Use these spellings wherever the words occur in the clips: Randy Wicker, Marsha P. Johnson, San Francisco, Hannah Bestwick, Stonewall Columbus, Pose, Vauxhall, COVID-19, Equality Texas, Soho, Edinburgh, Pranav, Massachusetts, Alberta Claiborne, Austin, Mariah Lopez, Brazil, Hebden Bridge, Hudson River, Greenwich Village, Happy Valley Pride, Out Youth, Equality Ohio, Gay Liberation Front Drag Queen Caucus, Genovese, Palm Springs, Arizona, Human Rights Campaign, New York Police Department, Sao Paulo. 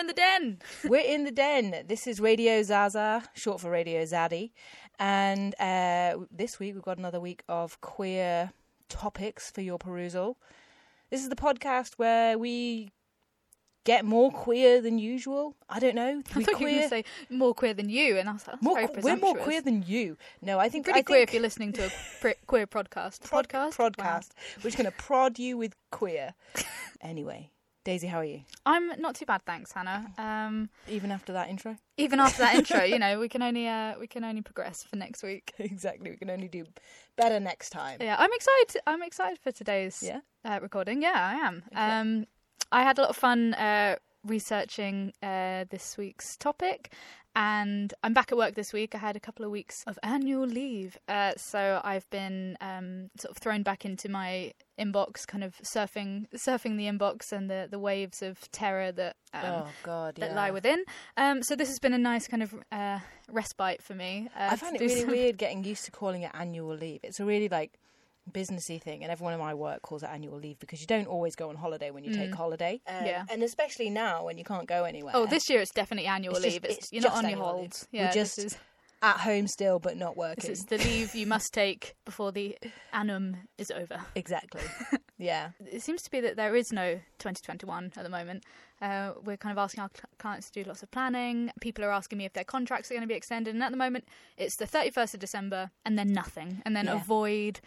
in the den. We're in the den. This is Radio Zaza, short for Radio Zaddy. And this week we've got another week of queer topics for your perusal. This is the podcast where we get more queer than usual. I don't know. I thought you were going to say more queer than you, and I was like, we're more queer than you. No, I think pretty queer if you're listening to a queer podcast. Podcast. Wow. We're just going to prod you with queer. Anyway, Daisy, how are you? I'm not too bad, thanks, Hannah. Even after that intro. Even after that intro, you know, we can only progress for next week. Exactly, we can only do better next time. Yeah, I'm excited for today's recording. Yeah, I am. Okay. I had a lot of fun researching this week's topic, and I'm back at work this week. I had a couple of weeks of annual leave, so I've been sort of thrown back into my inbox, kind of surfing the inbox and the waves of terror that that lie within. So this has been a nice kind of respite for me. I find it really weird getting used to calling it annual leave. It's a really like businessy thing, and everyone in my work calls it annual leave because you don't always go on holiday when you take holiday, and especially now when you can't go anywhere. Oh, this year it's definitely annual leave. It's you're not on your holidays. Yeah, we're just at home still, but not working. It's the leave you must take before the annum is over. Exactly. Yeah. It seems to be that there is no 2021 at the moment. We're kind of asking our clients to do lots of planning. People are asking me if their contracts are going to be extended, and at the moment it's the 31st of December and then nothing, and then a void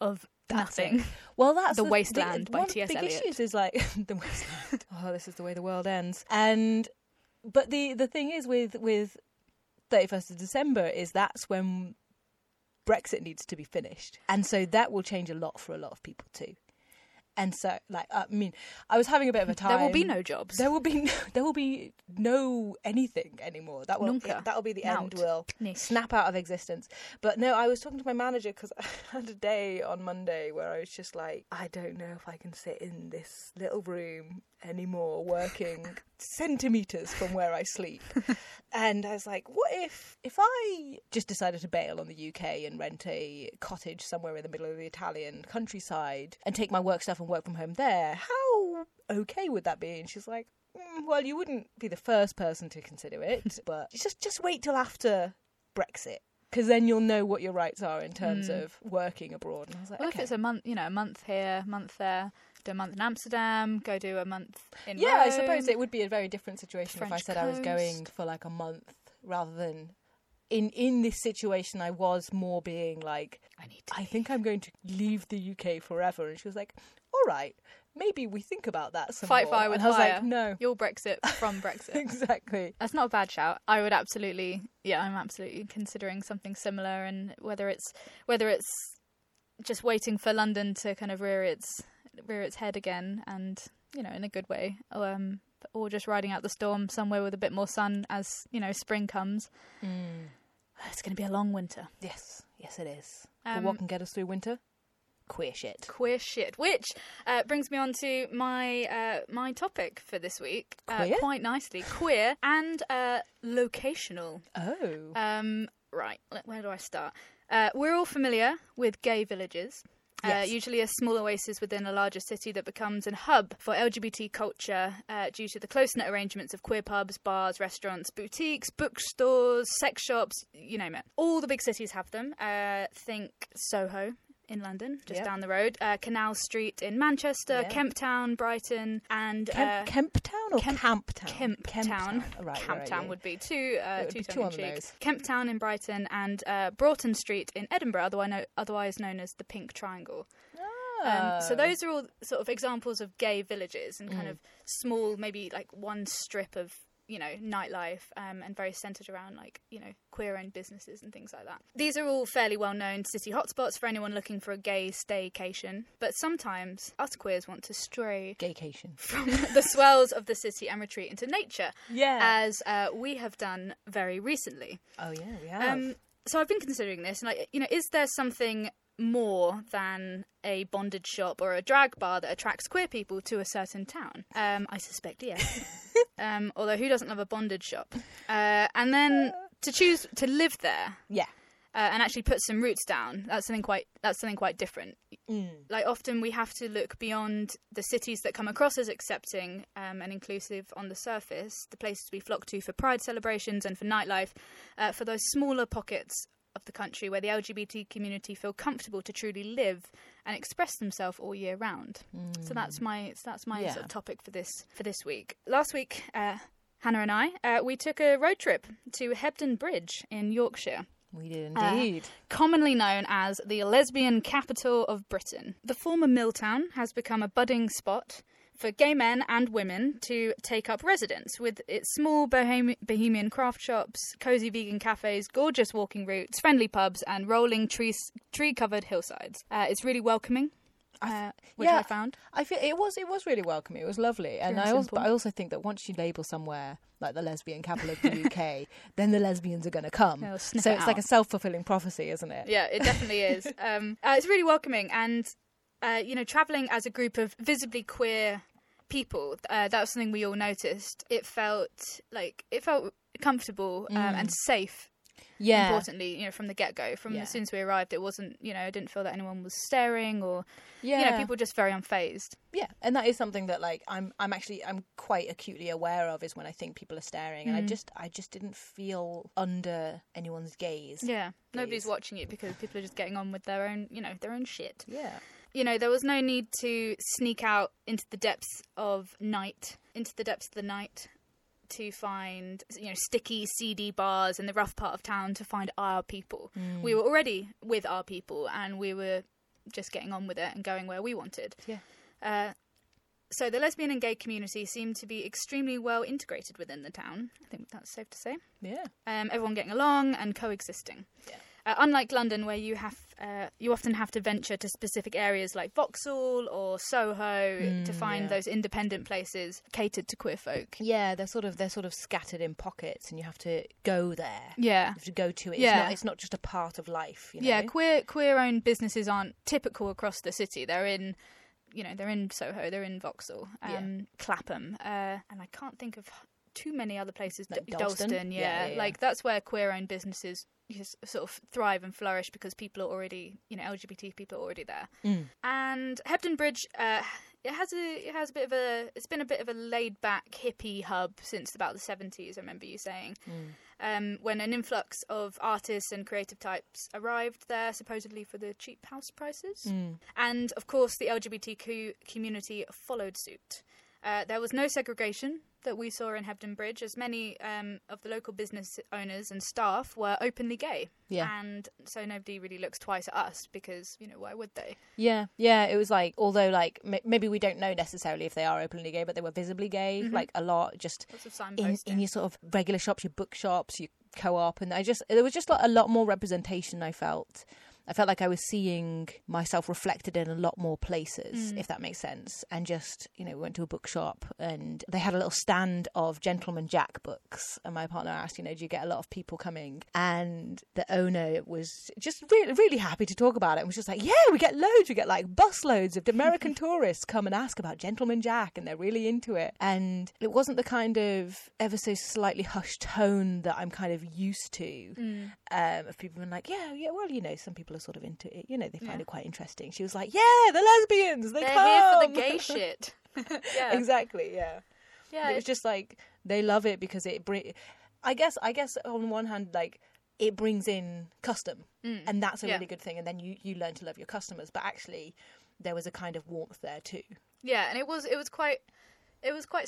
of nothing. Well, that's the Wasteland by T.S. Eliot. One of the big issues is like the wasteland. Oh, this is the way the world ends. But the thing is with 31st of December is that's when Brexit needs to be finished, and so that will change a lot for a lot of people too. And so, like, I mean, I was having a bit of a time. There will be no jobs. There will be no anything anymore. That will be the end. Will snap out of existence. But no, I was talking to my manager because I had a day on Monday where I was just like, I don't know if I can sit in this little room anymore, working centimeters from where I sleep. And I was like, what if I just decided to bail on the UK and rent a cottage somewhere in the middle of the Italian countryside and take my work stuff and work from home there? How okay would that be? And she's like, well, you wouldn't be the first person to consider it, but just wait till after Brexit, because then you'll know what your rights are in terms of working abroad. And I was like, well, okay. If it's a month, you know, a month here, a month there, do a month in Amsterdam, go do a month in Rome. Yeah, I suppose it would be a very different situation if I said I was going for like a month rather than in this situation I was more being like, I think I'm going to leave the UK forever. And she was like, all right, maybe we think about that some more. Fight fire with fire. I was like, no. You'll Brexit from Brexit. Exactly. That's not a bad shout. I would absolutely, I'm absolutely considering something similar, and whether it's just waiting for London to kind of rear its head again, and, you know, in a good way, or just riding out the storm somewhere with a bit more sun as, you know, spring comes. It's going to be a long winter. Yes it is. But what can get us through winter? Queer shit, which brings me on to my my topic for this week, quite nicely. Queer and locational. Right, where do I start? We're all familiar with gay villages. Yes. Usually a small oasis within a larger city that becomes a hub for LGBT culture due to the close-knit arrangements of queer pubs, bars, restaurants, boutiques, bookstores, sex shops, you name it. All the big cities have them. Think Soho in London, just down the road, Canal Street in Manchester, Kemptown, Brighton, and Kemptown or Camptown? Kemptown. Right, Camptown would be two tongue-in-cheeks. Kemptown in Brighton and Broughton Street in Edinburgh, otherwise known as the Pink Triangle. So those are all sort of examples of gay villages and kind of small, maybe like one strip of, you know, nightlife, and very centred around, like, you know, queer-owned businesses and things like that. These are all fairly well-known city hotspots for anyone looking for a gay staycation, but sometimes us queers want to stray gaycation from the swells of the city and retreat into nature, as we have done very recently. Oh, yeah, we have. So I've been considering this, and, like, you know, is there something more than a bondage shop or a drag bar that attracts queer people to a certain town? I suspect yes. Although who doesn't love a bondage shop? And then to choose to live there and actually put some roots down. That's something quite different. Like, often we have to look beyond the cities that come across as accepting and inclusive on the surface, the places we flock to for pride celebrations and for nightlife, for those smaller pockets of the country where the LGBT community feel comfortable to truly live and express themselves all year round. So that's my sort of topic for this week. Last week, Hannah and I, we took a road trip to Hebden Bridge in Yorkshire. We did indeed. Commonly known as the lesbian capital of Britain. The former mill town has become a budding spot for gay men and women to take up residence, with its small bohemian craft shops, cosy vegan cafes, gorgeous walking routes, friendly pubs and rolling tree-covered hillsides. It's really welcoming. I found. I feel it was really welcoming. It was lovely, and I also think that once you label somewhere like the lesbian capital of the UK, then the lesbians are going to come. So it's like a self-fulfilling prophecy, isn't it? Yeah, it definitely is. It's really welcoming, and travelling as a group of visibly queer people, that was something we all noticed. It felt comfortable and safe. Yeah. Importantly, from the get-go, as soon as we arrived, it wasn't, I didn't feel that anyone was staring or, people just very unfazed. Yeah, and that is something that, like, I'm quite acutely aware of, is when I think people are staring, and I just didn't feel under anyone's gaze. Yeah, nobody's watching it because people are just getting on with their own, their own shit. Yeah. There was no need to sneak out into the depths of the night. To find, sticky, seedy bars in the rough part of town to find our people. We were already with our people, and we were just getting on with it and going where we wanted. Yeah. So the lesbian and gay community seemed to be extremely well integrated within the town. I think that's safe to say. Yeah. Everyone getting along and coexisting. Yeah. Unlike London, where you often have to venture to specific areas like Vauxhall or Soho to find those independent places catered to queer folk. Yeah, they're sort of scattered in pockets, and you have to go there. Yeah, you have to go to it. Yeah. It's not just a part of life. Yeah, queer-owned businesses aren't typical across the city. They're in. They're in Soho, they're in Vauxhall, Clapham, and I can't think of too many other places. Like Dalston, yeah. Like, that's where queer-owned businesses sort of thrive and flourish, because people are already, LGBT people are already there. And Hebden Bridge, it's been a bit of a laid-back hippie hub since about the 70s, I remember you saying. When an influx of artists and creative types arrived there, supposedly for the cheap house prices. And, of course, the LGBTQ community followed suit. There was no segregation that we saw in Hebden Bridge, as many of the local business owners and staff were openly gay. Yeah. And so nobody really looks twice at us, because, why would they? Yeah, yeah. It was like, although, like, maybe we don't know necessarily if they are openly gay, but they were visibly gay, like, a lot, just in your sort of regular shops, your bookshops, your co-op, and there was just like a lot more representation, I felt. I felt like I was seeing myself reflected in a lot more places, if that makes sense. And just, we went to a bookshop, and they had a little stand of Gentleman Jack books. And my partner asked, do you get a lot of people coming? And the owner was just really, really happy to talk about it. And was just like, yeah, we get loads. We get like busloads of American tourists come and ask about Gentleman Jack, and they're really into it. And it wasn't the kind of ever so slightly hushed tone that I'm kind of used to, of people being like, some people are sort of into it, they find it quite interesting. She was like, yeah, the lesbians, they're come. Here for the gay shit. Yeah. Exactly, yeah. Yeah, it was just like, they love it because it I guess on one hand, like, it brings in custom, and that's a really good thing, and then you learn to love your customers, but actually there was a kind of warmth there too. Yeah, and it was quite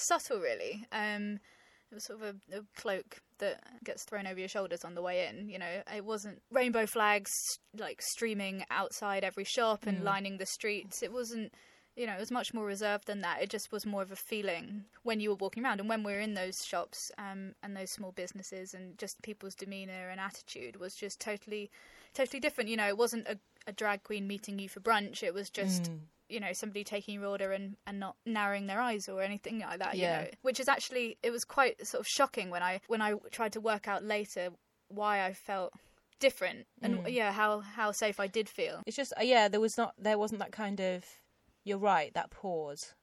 subtle, really. It was sort of a cloak that gets thrown over your shoulders on the way in, It wasn't rainbow flags, like, streaming outside every shop and lining the streets. It wasn't, it was much more reserved than that. It just was more of a feeling when you were walking around. And when we were in those shops and those small businesses, and just people's demeanour and attitude was just totally, totally different. It wasn't a drag queen meeting you for brunch. It was just... somebody taking your order and not narrowing their eyes or anything like that, which is actually, it was quite sort of shocking when I tried to work out later why I felt different and how safe I did feel. It's just, there wasn't that kind of, you're right, that pause.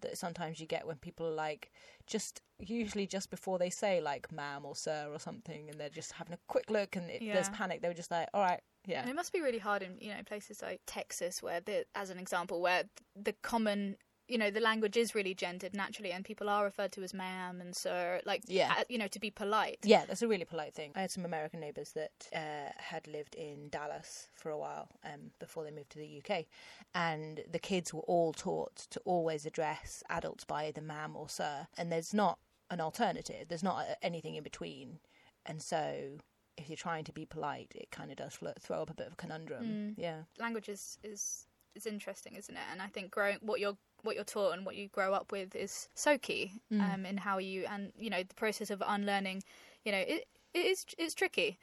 that sometimes you get when people are like, just usually just before they say like ma'am or sir or something, and they're just having a quick look and there's panic. They were just like, all right. Yeah. And it must be really hard in, you know, places like Texas where, as an example, where the common, you know, the language is really gendered naturally and people are referred to as ma'am and sir, like, you know, to be polite. Yeah, that's a really polite thing. I had some American neighbours that had lived in Dallas for a while before they moved to the UK, and the kids were all taught to always address adults by either ma'am or sir, and there's not an alternative. There's not anything in between. And so if you're trying to be polite, it kind of does throw up a bit of a conundrum. Yeah, language is interesting, isn't it? And I think what you're taught and what you grow up with is so key in how you, and you know, the process of unlearning. You know, it's tricky,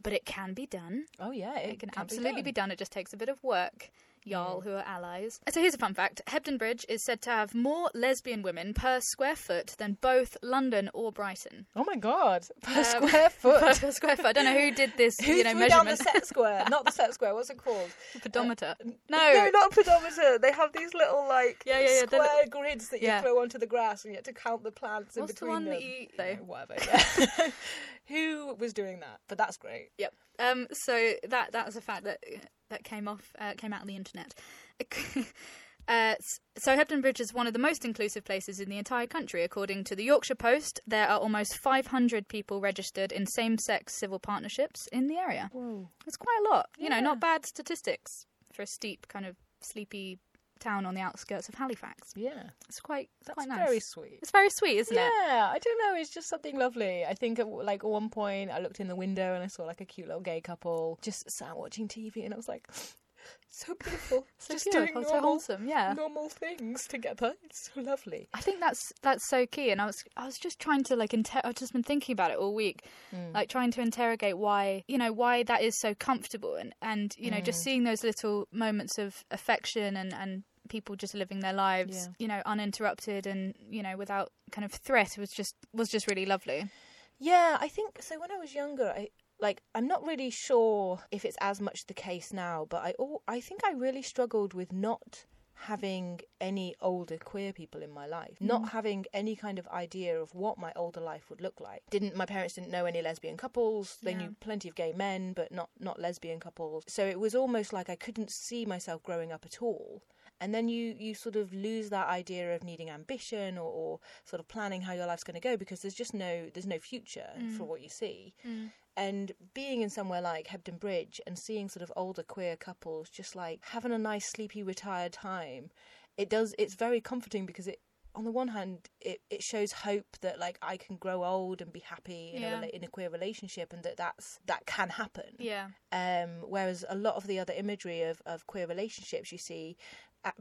but it can be done. Oh yeah, it can absolutely be done. It just takes a bit of work. Y'all who are allies. So here's a fun fact. Hebden Bridge is said to have more lesbian women per square foot than both London or Brighton. Oh my God. Per square foot. Per square foot. I don't know who did this, who measurement. Who threw down the set square? Not the set square. What's it called? The pedometer. No, not a pedometer. They have these little, like, square grids that you throw onto the grass, and you have to count the plants in between them. What's the one that you... whatever. Yeah. Who was doing that? But that's great. Yep. So that was a fact that came out on the internet. So Hebden Bridge is one of the most inclusive places in the entire country. According to the Yorkshire Post, there are almost 500 people registered in same-sex civil partnerships in the area. Whoa. That's quite a lot. You know, not bad statistics for a steep, kind of sleepy town on the outskirts of Halifax. Yeah. That's quite nice. It's very sweet. It's very sweet, isn't it? Yeah, I don't know. It's just something lovely. I think at one point I looked in the window and I saw like a cute little gay couple just sat watching TV, and I was like, so beautiful. Normal things together. It's so lovely. I think that's so key. And I was just trying to like I've just been thinking about it all week, like trying to interrogate why that is so comfortable, and you know, just seeing those little moments of affection and people just living their lives, you know, uninterrupted and you know, without kind of threat, was just really lovely. Yeah, I think so. When I was younger, I'm not really sure if it's as much the case now, but I think I really struggled with not having any older queer people in my life, not having any kind of idea of what my older life would look like. My parents didn't know any lesbian couples. They knew plenty of gay men, but not lesbian couples. So it was almost like I couldn't see myself growing up at all. And then you sort of lose that idea of needing ambition or sort of planning how your life's going to go, because there's no future for what you see. Mm. And being in somewhere like Hebden Bridge and seeing sort of older queer couples just like having a nice sleepy retired time, it's very comforting, because it, on the one hand, it shows hope that like I can grow old and be happy in a queer relationship, and that can happen. Yeah. Whereas a lot of the other imagery of queer relationships you see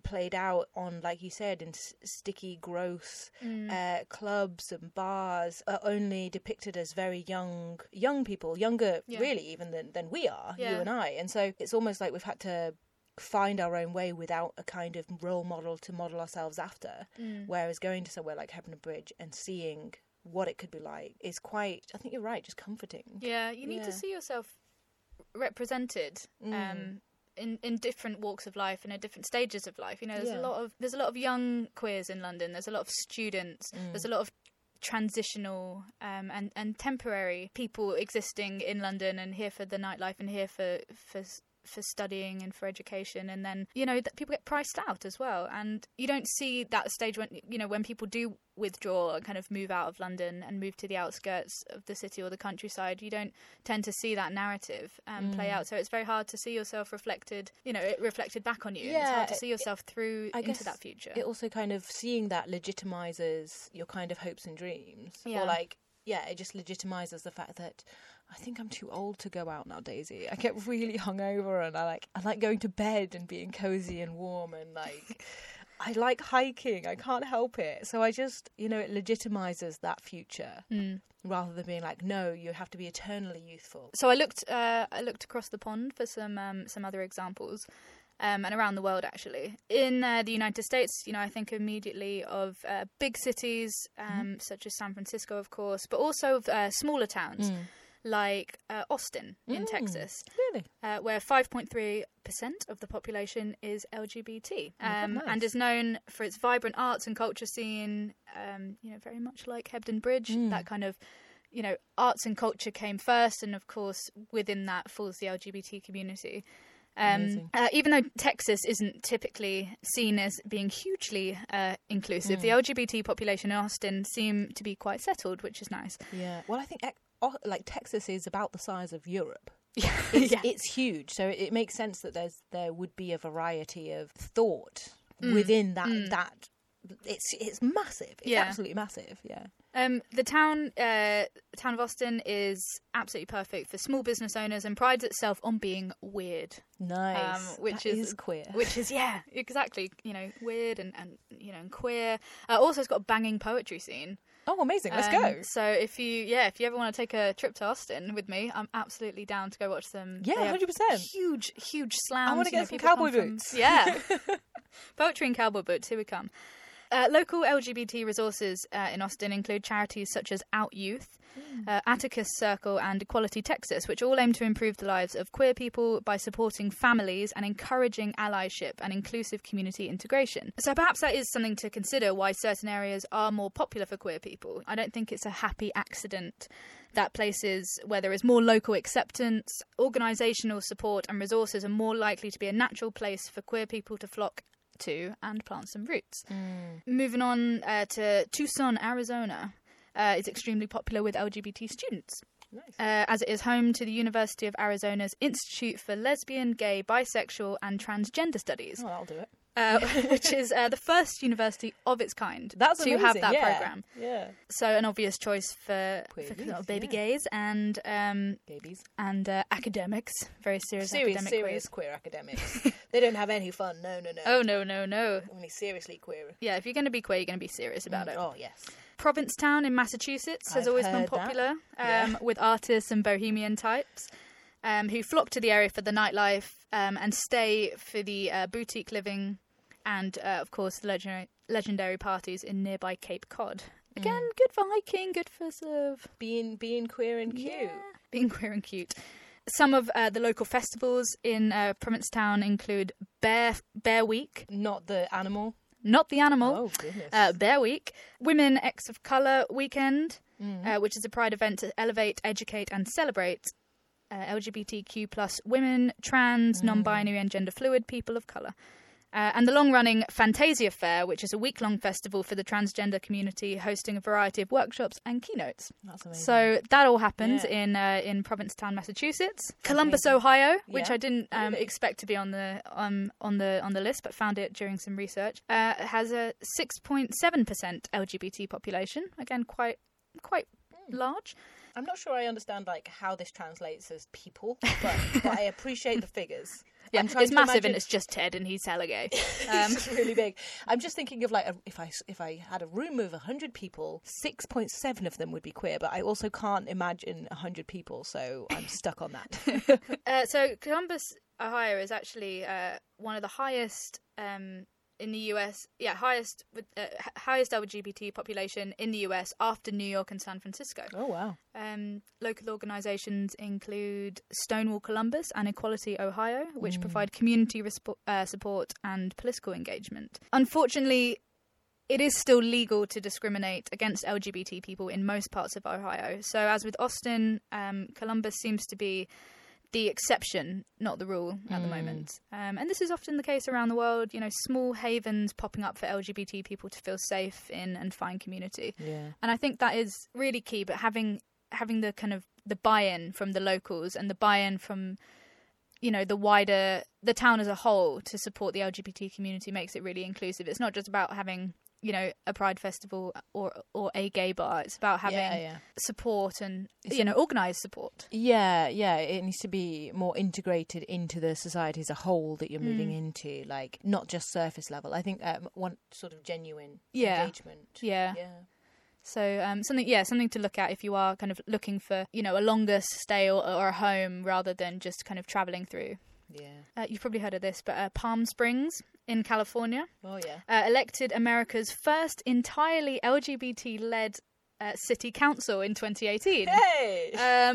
played out on, like you said, in sticky, gross clubs and bars, are only depicted as very young people, younger really even than we are, you and I. And so it's almost like we've had to find our own way without a kind of role model to model ourselves after. Whereas going to somewhere like Hebden Bridge and seeing what it could be like is quite, I think you're right, just comforting. Yeah, you need to see yourself represented. In different walks of life and at different stages of life. You know, there's a lot of young queers in London. There's a lot of students. There's a lot of transitional and temporary people existing in London, and here for the nightlife and here for studying and for education. And then, you know, that people get priced out as well, and you don't see that stage when, you know, when people do withdraw and kind of move out of London and move to the outskirts of the city or the countryside, you don't tend to see that narrative play out. So it's very hard to see yourself reflected back on you. It's hard to see yourself into that future. It also kind of, seeing that legitimizes your kind of hopes and dreams, or like, yeah, it just legitimizes the fact that I think I'm too old to go out now, Daisy. I get really hungover, and I like going to bed and being cozy and warm, and like I like hiking. I can't help it. So I just, you know, it legitimizes that future rather than being like, no, you have to be eternally youthful. So I looked across the pond for some other examples. And around the world, actually. In the United States, you know, I think immediately of big cities such as San Francisco, of course, but also of smaller towns. like Austin in Texas. Really? Where 5.3% of the population is LGBT, and is known for its vibrant arts and culture scene, you know, very much like Hebden Bridge, that kind of, you know, arts and culture came first, and of course within that falls the LGBT community. Even though Texas isn't typically seen as being hugely inclusive, the LGBT population in Austin seem to be quite settled, which is nice. Yeah. Well, I think like Texas is about the size of Europe. It's huge, so it makes sense that there would be a variety of thought within that. That it's massive. It's absolutely massive. Yeah. The town of Austin is absolutely perfect for small business owners and prides itself on being weird. Nice. Which that is queer. Which is, yeah, exactly. You know, weird and you know, and queer. Also, it's got a banging poetry scene. Oh, amazing. Let's go. So if you ever want to take a trip to Austin with me, I'm absolutely down to go watch them. Yeah, 100%. Huge slams. I want to get some cowboy boots. Yeah. Poetry and cowboy boots. Here we come. Local LGBT resources in Austin include charities such as Out Youth, Atticus Circle and Equality Texas, which all aim to improve the lives of queer people by supporting families and encouraging allyship and inclusive community integration. So perhaps that is something to consider, why certain areas are more popular for queer people. I don't think it's a happy accident that places where there is more local acceptance, organisational support and resources are more likely to be a natural place for queer people to flock to and plant some roots. Moving on to Tucson, Arizona, is extremely popular with LGBT students. Nice. As it is home to the University of Arizona's Institute for Lesbian, Gay, Bisexual and Transgender Studies. Oh, I'll do it. Which is the first university of its kind have that program. Yeah. So an obvious choice for baby gays and babies and academics, very serious queer academics. They don't have any fun. No. Oh no. Only seriously queer. Yeah, if you're going to be queer, you're going to be serious about it. Oh yes. Provincetown in Massachusetts has always been popular with artists and bohemian types. Who flock to the area for the nightlife and stay for the boutique living and, of course, the legendary parties in nearby Cape Cod. Again, good for hiking, good for being queer and cute. Yeah. Being queer and cute. Some of the local festivals in Provincetown include Bear Week. Not the animal. Oh, goodness. Bear Week. Women X of Colour Weekend, which is a pride event to elevate, educate and celebrate LGBTQ plus women, trans, non-binary and gender fluid people of colour. And the long-running Fantasia Fair, which is a week-long festival for the transgender community, hosting a variety of workshops and keynotes. That's amazing. So that all happens in Provincetown, Massachusetts. That's Columbus, amazing. Ohio, which I didn't expect to be on the list, but found it during some research. It has a 6.7% LGBT population. Again, quite large. I'm not sure I understand how this translates as people, but I appreciate the figures. Yeah, it's massive, and it's just Ted, and he's hella gay. It's really big. I'm just thinking of if I had a room of 100 people, 6.7 of them would be queer, but I also can't imagine 100 people, so I'm stuck on that. So Columbus, Ohio, is actually one of the highest in the US, highest LGBT population in the US after New York and San Francisco. Oh, wow. Local organisations include Stonewall Columbus and Equality Ohio, which provide community support and political engagement. Unfortunately, it is still legal to discriminate against LGBT people in most parts of Ohio. So as with Austin, Columbus seems to be the exception, not the rule at the moment. And this is often the case around the world, you know, small havens popping up for LGBT people to feel safe in and find community. Yeah. And I think that is really key, but having the kind of the buy-in from the locals and the buy-in from, you know, the town as a whole to support the LGBT community makes it really inclusive. It's not just about having, you know, a pride festival or a gay bar. It's about having support and, you know, organised support. Yeah, yeah. It needs to be more integrated into the society as a whole that you're moving into, like, not just surface level. I think one sort of genuine engagement. Yeah. So something to look at if you are kind of looking for, you know, a longer stay or a home rather than just kind of travelling through. Yeah. You've probably heard of this, but Palm Springs in California. Oh, yeah. Elected America's first entirely LGBT-led city council in 2018. Hey!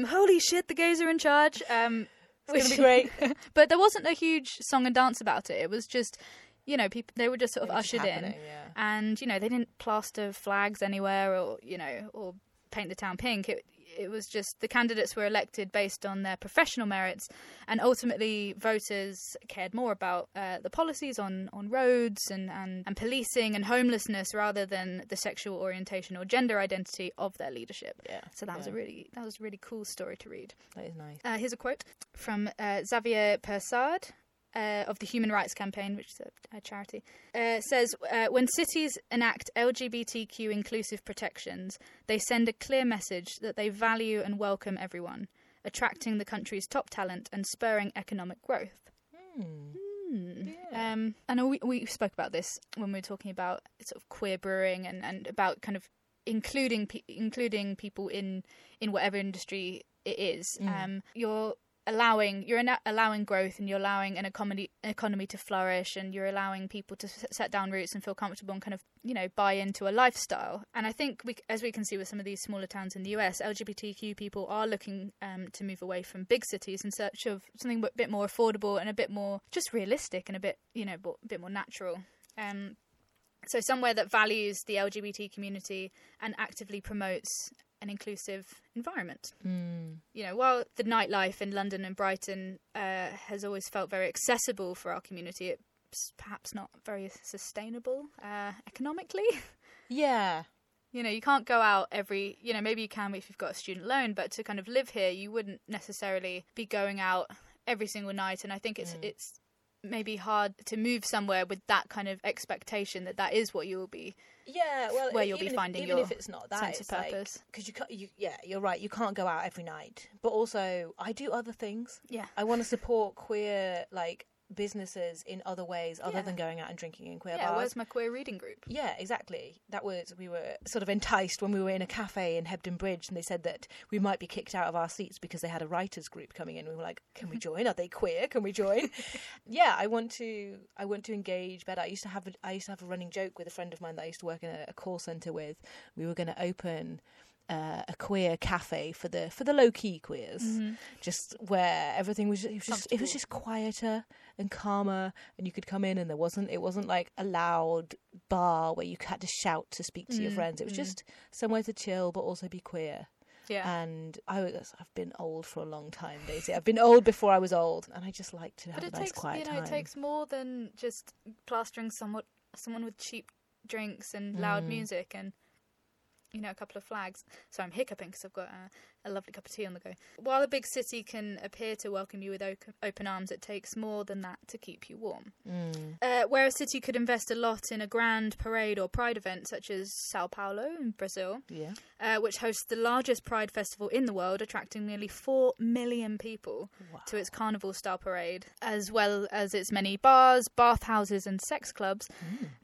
Holy shit, the gays are in charge. It's going to be great. But there wasn't a huge song and dance about it. It was just, you know, people, they were just sort of ushered in. Yeah. And, you know, they didn't plaster flags anywhere or, you know, or paint the town pink. It was just the candidates were elected based on their professional merits, and ultimately voters cared more about the policies on roads and policing and homelessness rather than the sexual orientation or gender identity of their leadership. Yeah. So that was a really cool story to read. That is nice. Here's a quote from Xavier Persard. Of the Human Rights Campaign, which is a charity, says, when cities enact LGBTQ inclusive protections, they send a clear message that they value and welcome everyone, attracting the country's top talent and spurring economic growth. Yeah. I know we spoke about this when we were talking about sort of queer brewing and about kind of including people in whatever industry it is. You're allowing growth, and you're allowing an economy to flourish, and you're allowing people to set down roots and feel comfortable and kind of, you know, buy into a lifestyle. And I think as we can see with some of these smaller towns in the US, LGBTQ people are looking to move away from big cities in search of something a bit more affordable and a bit more just realistic and a bit more natural. So somewhere that values the LGBT community and actively promotes an inclusive environment. You know, while the nightlife in London and Brighton has always felt very accessible for our community, it's perhaps not very sustainable economically. Yeah. You know, you can't go out maybe you can if you've got a student loan, but to kind of live here, you wouldn't necessarily be going out every single night. And I think it's maybe hard to move somewhere with that kind of expectation that is what you will be. Yeah, well, where you'll be finding your sense of purpose. Because you're right. You can't go out every night, but also I do other things. Yeah, I want to support queer businesses in other ways other than going out and drinking in queer bars. Where's my queer reading group? Yeah, exactly. We were sort of enticed when we were in a cafe in Hebden Bridge, and they said that we might be kicked out of our seats because they had a writers group coming in. We were like, can we join? Are they queer? Can we join? Yeah, I want to engage better. I used to have a running joke with a friend of mine that I used to work in a call centre with. We were going to open a queer cafe for the low key queers, just where everything was just quieter and calmer, and you could come in and it wasn't like a loud bar where you had to shout to speak to your friends. It was just somewhere to chill but also be queer. Yeah. And I've been old for a long time, Daisy. I've been old before I was old, and I just like to have a nice quiet time. It takes more than just plastering someone with cheap drinks and loud music and, you know, a couple of flags. So I'm hiccuping because I've got a lovely cup of tea on the go. While a big city can appear to welcome you with open arms, it takes more than that to keep you warm. Where a city could invest a lot in a grand parade or pride event, such as Sao Paulo in Brazil, which hosts the largest pride festival in the world, attracting nearly 4 million people to its carnival-style parade, as well as its many bars, bathhouses and sex clubs.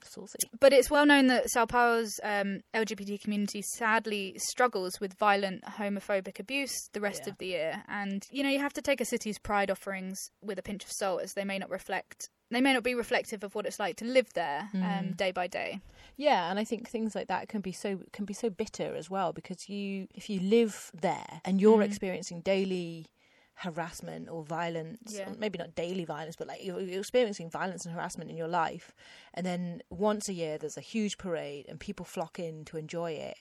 Saucy. But it's well known that Sao Paulo's LGBT community sadly struggles with violent homophobic abuse the rest of the year, and you know, you have to take a city's pride offerings with a pinch of salt, as they may not be reflective of what it's like to live there day by day. Yeah, and I think things like that can be so bitter as well, because if you live there and you're experiencing daily harassment or violence, maybe not daily violence, but like you're experiencing violence and harassment in your life, and then once a year there's a huge parade and people flock in to enjoy it,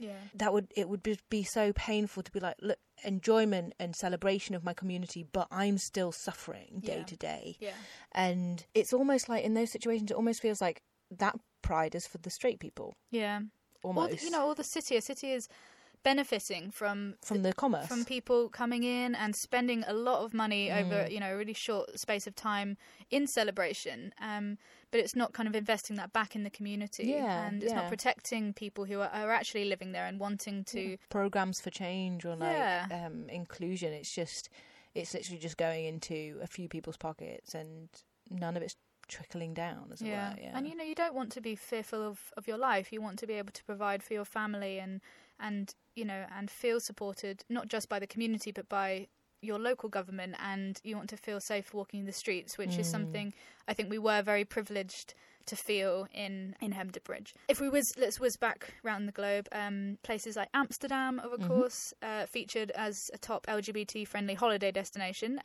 it would be so painful to be like, look, enjoyment and celebration of my community, but I'm still suffering day to day. And it's almost like in those situations it almost feels like that pride is for the straight people, almost, or the city is benefiting from the commerce, from people coming in and spending a lot of money over a really short space of time in celebration, but it's not kind of investing that back in the community, and it's not protecting people who are actually living there and wanting to programs for change or inclusion. It's literally just going into a few people's pockets and none of it's trickling down, as it were. Yeah. And you don't want to be fearful of your life. You want to be able to provide for your family and feel supported, not just by the community but by your local government, and you want to feel safe walking the streets, which is something I think we were very privileged to feel in Hebden Bridge. If we let's whiz back around the globe, places like Amsterdam, of course, featured as a top LGBT-friendly holiday destination.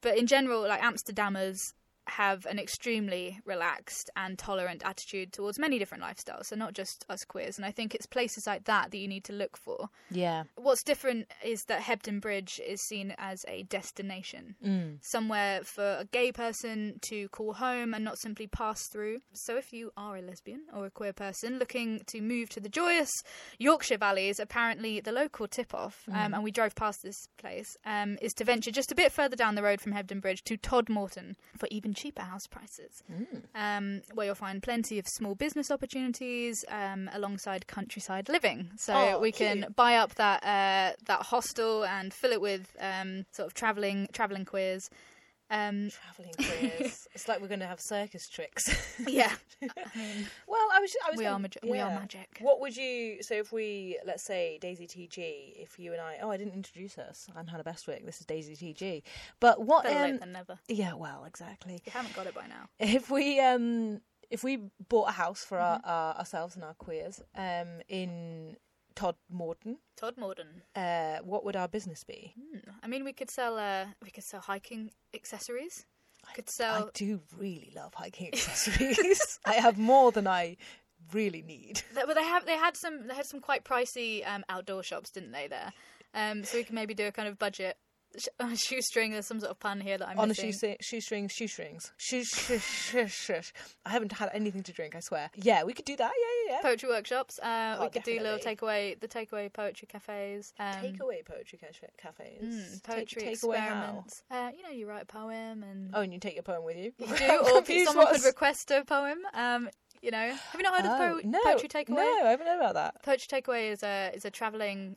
But in general, like, Amsterdammers have an extremely relaxed and tolerant attitude towards many different lifestyles, so not just us queers. And I think it's places like that that you need to look for. Yeah. What's different is that Hebden Bridge is seen as a destination, somewhere for a gay person to call home and not simply pass through. So if you are a lesbian or a queer person looking to move to the joyous Yorkshire valleys, apparently the local tip-off, and we drove past this place, is to venture just a bit further down the road from Hebden Bridge to Todmorden for even cheaper house prices, where you'll find plenty of small business opportunities alongside countryside living. So we can buy up that that hostel and fill it with sort of traveling queers. Traveling queers. It's like we're going to have circus tricks. Yeah. Well, we are magic. What would you? So if we, let's say, Daisy TG. If you and I, I didn't introduce us. I'm Hannah Bestwick. This is Daisy TG. But what? Better late than never. Yeah. Well, exactly. You haven't got it by now. If we bought a house for ourselves and our queers in Todmorden. What would our business be? I mean, we could sell hiking accessories. I do really love hiking accessories. I have more than I really need. But they had some quite pricey outdoor shops, didn't they? There, so we can maybe do a kind of budget. Shoestring, there's some sort of pun here that I'm missing. I haven't had anything to drink, I swear. Yeah, we could do that. Yeah. Poetry workshops. We could do little takeaway poetry cafes. Takeaway poetry cafes. Poetry experiments. You write a poem and. Oh, and you take your poem with you. You do, or someone could request a poem. Have you not heard of Poetry Takeaway? No, I haven't heard about that. Poetry Takeaway is a travelling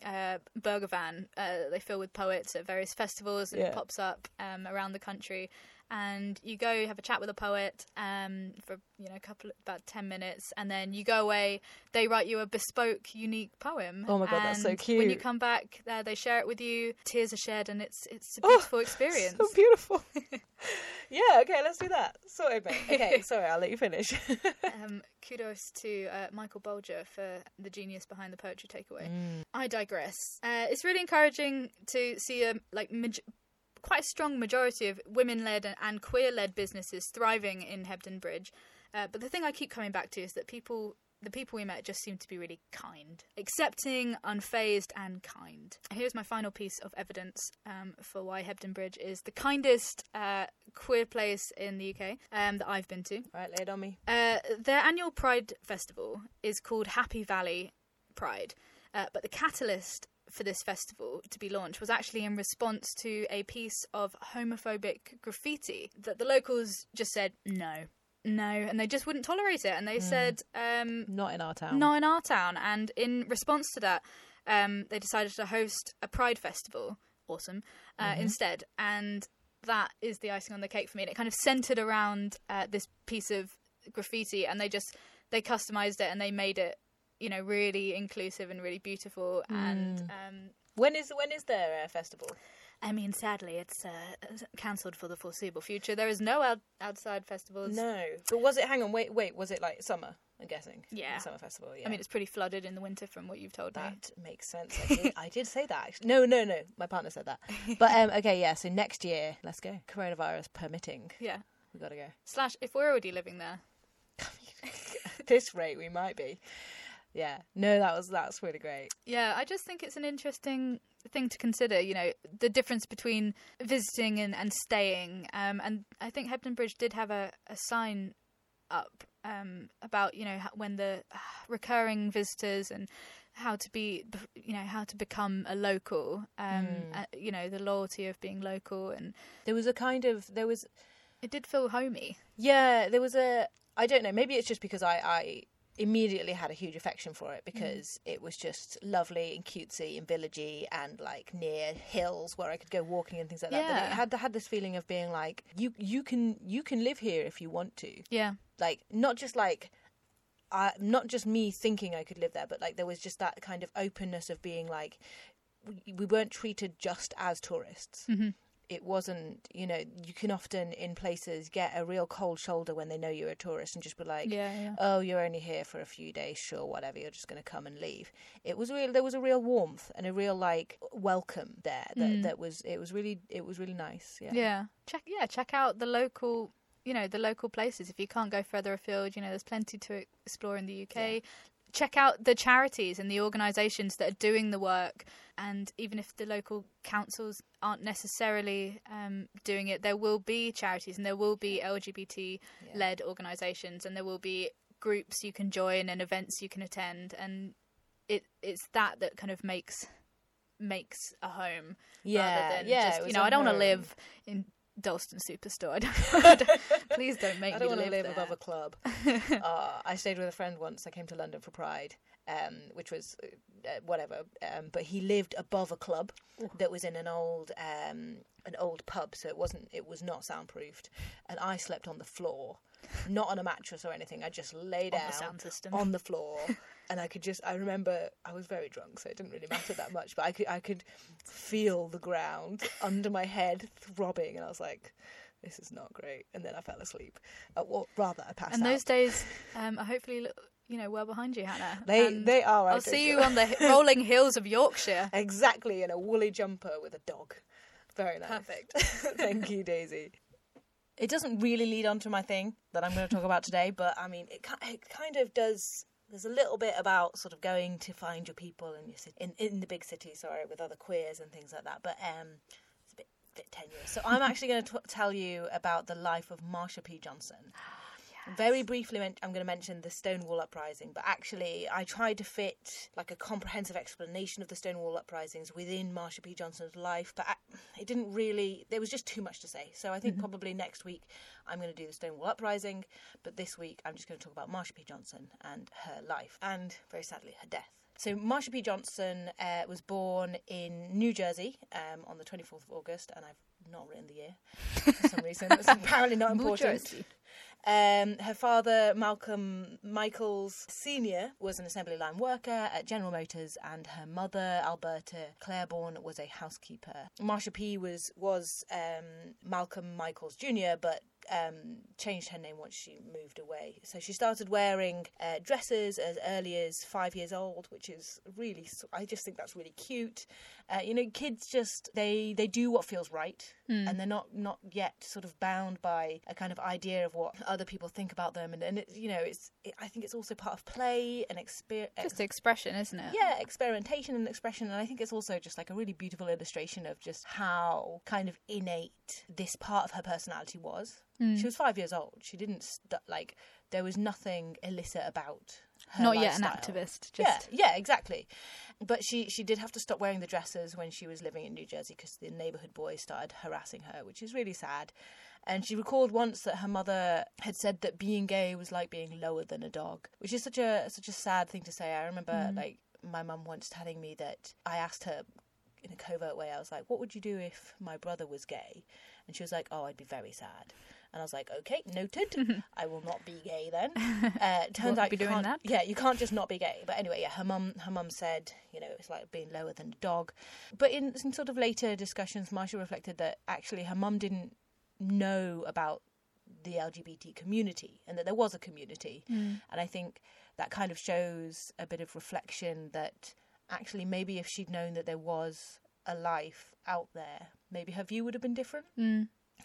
burger van. They fill with poets at various festivals, and it pops up around the country. And you go have a chat with a poet for about 10 minutes, and then you go away. They write you a bespoke, unique poem. Oh my god, that's so cute! When you come back, they share it with you. Tears are shed, and it's a beautiful experience. So beautiful. Yeah. Okay, let's do that. Sorry, mate. Okay, sorry. I'll let you finish. Kudos to Michael Bolger for the genius behind the Poetry Takeaway. I digress. It's really encouraging to see quite a strong majority of women-led and queer-led businesses thriving in Hebden Bridge. But the thing I keep coming back to is that the people we met just seemed to be really kind, accepting, unfazed and kind. Here's my final piece of evidence for why Hebden Bridge is the kindest queer place in the UK that I've been to. All right, lay it on me. Their annual Pride Festival is called Happy Valley Pride, but the catalyst for this festival to be launched was actually in response to a piece of homophobic graffiti that the locals just said no, and they just wouldn't tolerate it, and they said not in our town. And in response to that, they decided to host a Pride festival instead, and that is the icing on the cake for me. And it kind of centered around this piece of graffiti, and they customized it, and they made it really inclusive and really beautiful. And when is their festival? I mean, sadly, it's cancelled for the foreseeable future. There is no outside festivals. No, but was it? Hang on, wait. Was it like summer? I'm guessing. Yeah, summer festival. Yeah. I mean, it's pretty flooded in the winter, from what you've told me. That makes sense. I did say that. Actually. No. My partner said that. But okay, yeah. So next year, let's go. Coronavirus permitting. Yeah, we gotta go. / if we're already living there. At this rate, we might be. Yeah, no, that's really great. Yeah, I just think it's an interesting thing to consider, the difference between visiting and staying. And I think Hebden Bridge did have a sign up about, when the recurring visitors and how to become a local, the loyalty of being local. And it did feel homey. Yeah, I don't know, maybe it's just because I immediately had a huge affection for it, because it was just lovely and cutesy and villagey and like near hills where I could go walking and things like that. But it had this feeling of being like you can live here if you want to. Yeah, like not just me thinking I could live there, but like there was just that kind of openness of being like we weren't treated just as tourists. it wasn't, you know, you can often in places get a real cold shoulder when they know you're a tourist and just be like, oh, you're only here for a few days, sure, whatever, you're just going to come and leave. It was real, there was a real warmth and a real like welcome there that, that was, it was really nice. Check out the local, you know, the local places. If you can't go further afield, you know, there's plenty to explore in the UK. Check out the charities and the organisations that are doing the work, and even if the local councils aren't necessarily doing it, there will be charities and there will be LGBT-led organisations, and there will be groups you can join and events you can attend, and it's that kind of makes a home. Just, you know, I don't want to live in Dalston Superstore. Please don't make me live there. Above a club. I stayed with a friend once. I came to London for Pride, which was whatever. But he lived above a club that was in an old pub, so it was not soundproofed, and I slept on the floor, not on a mattress or anything. I just lay down on the floor. And I remember I was very drunk, so it didn't really matter that much, but I could feel the ground under my head throbbing, and I was like, this is not great. And then I fell asleep. I passed out. And those days are hopefully, you know, well behind you, Hannah. They are. I'll see you on the rolling hills of Yorkshire. Exactly, in a woolly jumper with a dog. Very nice. Perfect. Thank you, Daisy. It doesn't really lead on to my thing that I'm going to talk about today, but I mean, it kind of does. There's a little bit about sort of going to find your people and your city, in the big city, with other queers and things like that. But it's a bit tenuous. So I'm actually going to tell you about the life of Marsha P. Johnson. Very briefly, I'm going to mention the Stonewall Uprising, but actually I tried to fit like a comprehensive explanation of the Stonewall Uprisings within Marsha P. Johnson's life, but it didn't really, there was just too much to say. So I think probably next week I'm going to do the Stonewall Uprising, but this week I'm just going to talk about Marsha P. Johnson and her life, and very sadly her death. So Marsha P. Johnson was born in New Jersey on the 24th of August, and I've not written the year for some reason. It's apparently not important. Her father, Malcolm Michaels Sr., was an assembly line worker at General Motors, and her mother, Alberta Claiborne, was a housekeeper. Marsha P. was Malcolm Michaels Jr., but changed her name once she moved away. So she started wearing dresses as early as 5 years old, which is really, I just think that's really cute. You know, kids just, they do what feels right, and they're not yet sort of bound by a kind of idea of what other people think about them, and it, you know, I think it's also part of play and just expression, isn't it? Yeah, experimentation and expression. And I think it's also just like a really beautiful illustration of just how kind of innate this part of her personality was. She was 5 years old. She didn't there was nothing illicit about her Not lifestyle. Yet an activist. Just... Yeah, exactly. But she did have to stop wearing the dresses when she was living in New Jersey because the neighbourhood boys started harassing her, which is really sad. And she recalled once that her mother had said that being gay was like being lower than a dog, which is such a sad thing to say. I remember my mum once telling me that I asked her in a covert way, I was like, what would you do if my brother was gay? And she was like, oh, I'd be very sad. And I was like, okay, noted. I will not be gay then. Turns out you can't just not be gay. But anyway, yeah, her mum said, you know, it's like being lower than a dog. But in some sort of later discussions, Marsha reflected that actually her mum didn't know about the LGBT community and that there was a community. And I think that kind of shows a bit of reflection that actually maybe if she'd known that there was a life out there, maybe her view would have been different.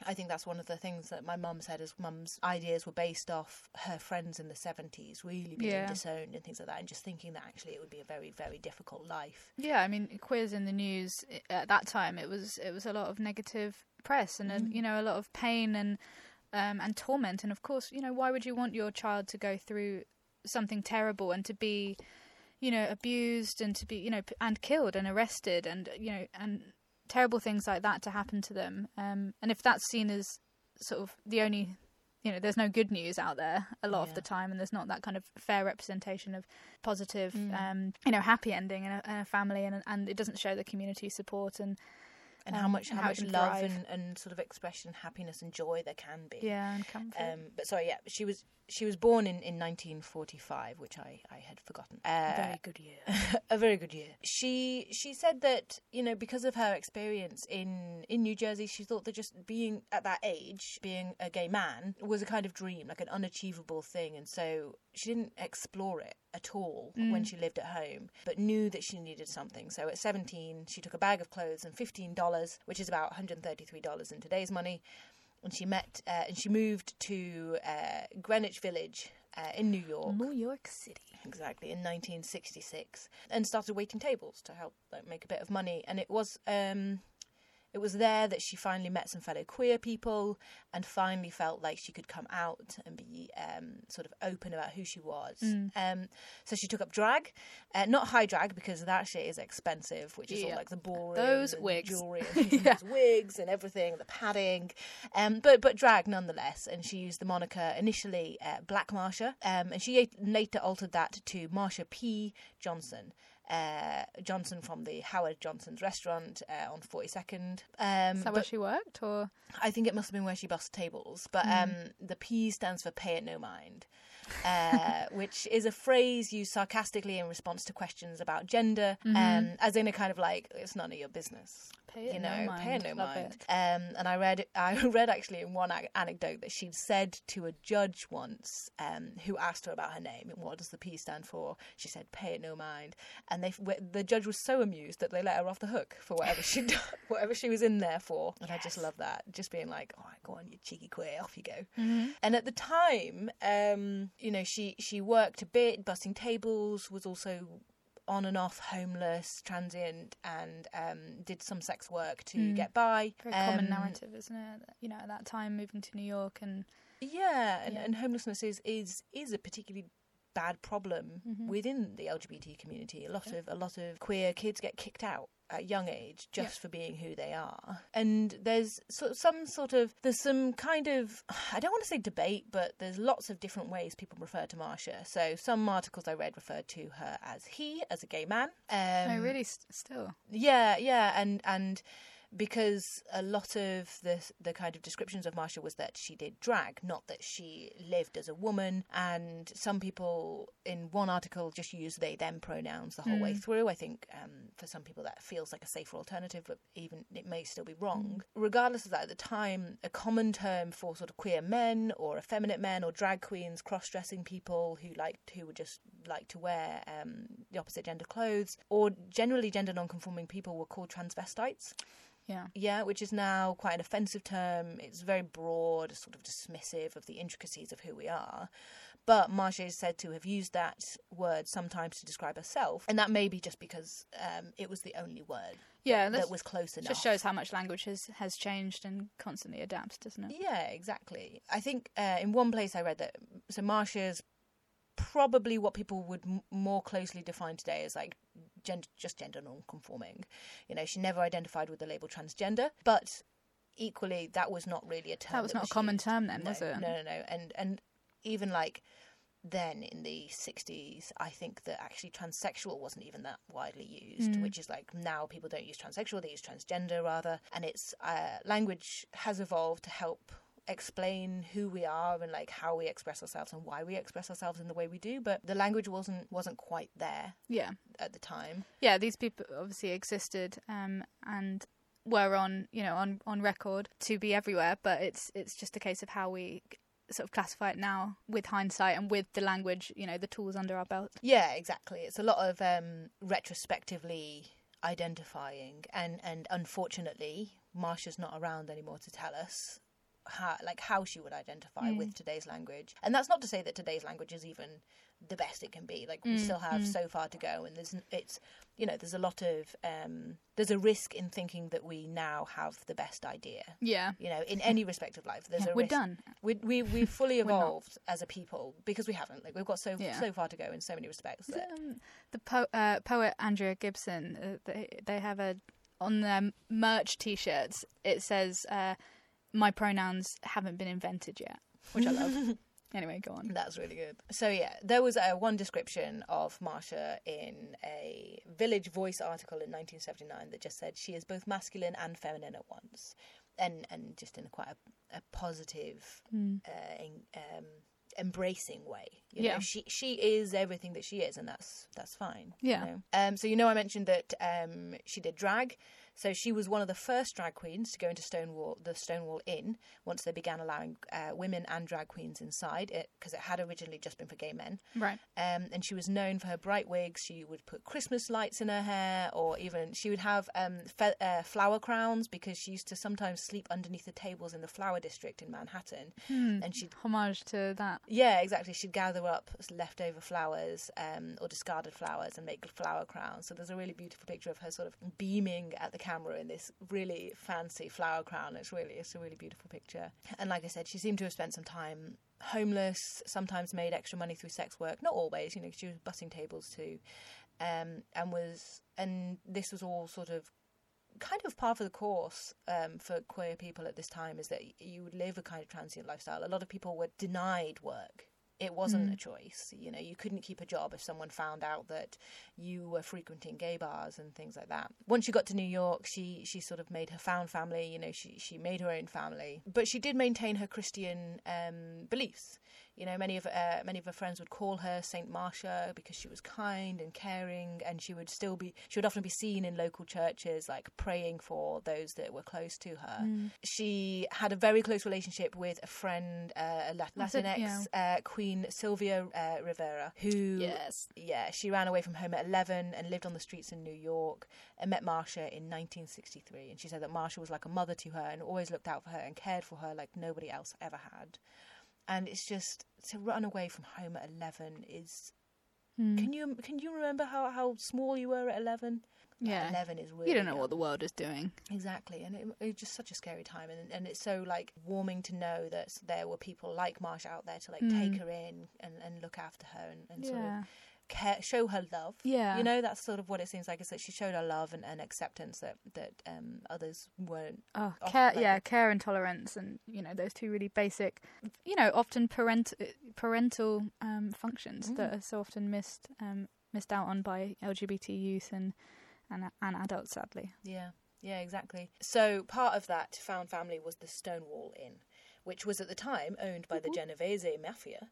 I think that's one of the things that my mum said is mum's ideas were based off her friends in the 70s really being disowned and things like that, and just thinking that actually it would be a very, very difficult life. Yeah, I mean, queers in the news at that time, it was a lot of negative press and, you know, a lot of pain and torment. And of course, you know, why would you want your child to go through something terrible and to be, you know, abused and to be, you know, and killed and arrested and, you know, and... terrible things like that to happen to them, and if that's seen as sort of the only, you know, there's no good news out there a lot of the time, and there's not that kind of fair representation of positive you know, happy ending and a family, and it doesn't show the community support and how much love and sort of expression, happiness and joy there can be. But sorry, yeah, she was She was born in 1945, which I had forgotten. A very good year. A very good year. She said that, you know, because of her experience in New Jersey, she thought that just being at that age, being a gay man, was a kind of dream, like an unachievable thing. And so she didn't explore it at all when she lived at home, but knew that she needed something. So at 17, she took a bag of clothes and $15, which is about $133 in today's money. And she met and she moved to Greenwich Village in New York. New York City. Exactly, in 1966. And started waiting tables to help make a bit of money. And it was there that she finally met some fellow queer people and finally felt like she could come out and be sort of open about who she was. So she took up drag, not high drag, because that shit is expensive, which is all like the boring those wigs, jewelry, and wigs and everything, the padding, but drag nonetheless. And she used the moniker initially Black Marsha, and she later altered that to Marsha P. Johnson. Johnson from the Howard Johnson's restaurant on 42nd. Is that where she worked, or? I think it must have been where she bussed tables. But the P stands for pay it no mind, which is a phrase used sarcastically in response to questions about gender, as in a kind of like, it's none of your business. Pay it no mind. Pay it no mind. And I read actually in one anecdote that she'd said to a judge once who asked her about her name and what does the P stand for. She said, pay it no mind. And the judge was so amused that they let her off the hook for whatever she whatever she was in there for. And I just love that, just being like, all right, go on, you cheeky queer, off you go. And at the time, you know, she worked a bit, bussing tables, was also on and off homeless, transient, and did some sex work to get by. Very common narrative, isn't it? You know, at that time, moving to New York and and homelessness is a particularly bad problem within the LGBT community. A lot of queer kids get kicked out at a young age just for being who they are. And there's some kind of, I don't want to say debate, but there's lots of different ways people refer to Marsha. So some articles I read referred to her as he, as a gay man. Oh, really? Still? Yeah. And because a lot of the kind of descriptions of Marsha was that she did drag, not that she lived as a woman. And some people in one article just use they/them pronouns the whole way through. I think for some people that feels like a safer alternative, but even it may still be wrong. Regardless of that, at the time, a common term for sort of queer men or effeminate men or drag queens, cross-dressing people who would just like to wear the opposite gender clothes, or generally gender non-conforming people, were called transvestites. Yeah, which is now quite an offensive term. It's very broad, sort of dismissive of the intricacies of who we are. But Marsha is said to have used that word sometimes to describe herself. And that may be just because it was the only word that was close enough. Just shows how much language has changed and constantly adapts, doesn't it? Yeah, exactly. I think in one place I read that, so Marsha's probably what people would more closely define today as like just gender non-conforming. You know, she never identified with the label transgender, but equally that was not really a term. That was not a common term then, was it? No. And even like then in the 60s, I think that actually transsexual wasn't even that widely used, which is like now people don't use transsexual, they use transgender rather. And it's language has evolved to help explain who we are and like how we express ourselves and why we express ourselves in the way we do, but the language wasn't quite there at the time. These people obviously existed and were on record to be everywhere, but it's just a case of how we sort of classify it now with hindsight and with the language, you know, the tools under our belt. Exactly. It's a lot of retrospectively identifying, and unfortunately Marsha's not around anymore to tell us how she would identify with today's language. And that's not to say that today's language is even the best it can be. Like we still have so far to go, and there's a lot of there's a risk in thinking that we now have the best idea. You know, in any respect of life, there's a risk. We're done. We've fully evolved as a people, because we haven't. Like we've got so far to go in so many respects. That... the poet Andrea Gibson, they have on their merch T-shirts. It says, my pronouns haven't been invented yet, which I love. Anyway, go on. That's really good. So there was one description of Marsha in a Village Voice article in 1979 that just said she is both masculine and feminine at once, and just in quite a positive embracing way. You know, she is everything that she is, and that's fine. Yeah. You know? So I mentioned that she did drag. So she was one of the first drag queens to go into the Stonewall Inn, once they began allowing women and drag queens inside, because it had originally just been for gay men. Right. And she was known for her bright wigs. She would put Christmas lights in her hair, or even she would have flower crowns, because she used to sometimes sleep underneath the tables in the flower district in Manhattan. And she'd homage to that. Yeah, exactly. She'd gather up leftover flowers or discarded flowers and make flower crowns. So there's a really beautiful picture of her sort of beaming at the camera in this really fancy flower crown. It's a really beautiful picture. And like I said, she seemed to have spent some time homeless, sometimes made extra money through sex work, not always, she was bussing tables too, and this was all sort of kind of par for the course for queer people at this time, is that you would live a kind of transient lifestyle. A lot of people were denied work. It wasn't a choice. You couldn't keep a job if someone found out that you were frequenting gay bars and things like that. Once she got to New York, she sort of made her found family, she made her own family. But she did maintain her Christian beliefs. Many of her friends would call her Saint Marsha because she was kind and caring, and she would often be seen in local churches, like praying for those that were close to her. She had a very close relationship with a friend, a Latinx Queen Sylvia Rivera, who she ran away from home at 11 and lived on the streets in New York and met Marsha in 1963. And she said that Marsha was like a mother to her and always looked out for her and cared for her like nobody else ever had. And it's just, to run away from home at 11 is... Can you remember how small you were at 11? Yeah. 11 is weird. You don't know what the world is doing. Exactly. And it was just such a scary time. And it's so, warming to know that there were people like Marsha out there to, take her in and look after her and sort of... show her love. Yeah, that's sort of what it seems like, is that she showed her love and acceptance that others weren't. Care and tolerance, and those two really basic, often parental functions that are so often missed out on by LGBT youth and adults, sadly. Yeah, exactly. So part of that found family was the Stonewall Inn, which was at the time owned by the Genovese mafia.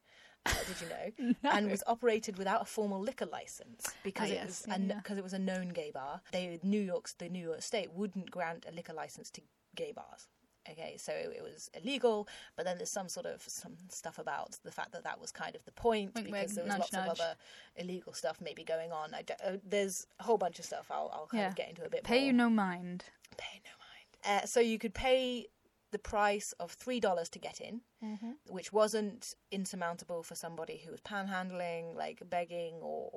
Did you know? No. And was operated without a formal liquor license because it was a known gay bar. The New York State wouldn't grant a liquor license to gay bars. Okay, so it was illegal, but then there's some stuff about the fact that was kind of the point, because there was lots of other illegal stuff maybe going on. There's a whole bunch of stuff I'll kind of get into a bit more. Pay no mind. So you could pay the price of $3 to get in, which wasn't insurmountable for somebody who was panhandling, begging or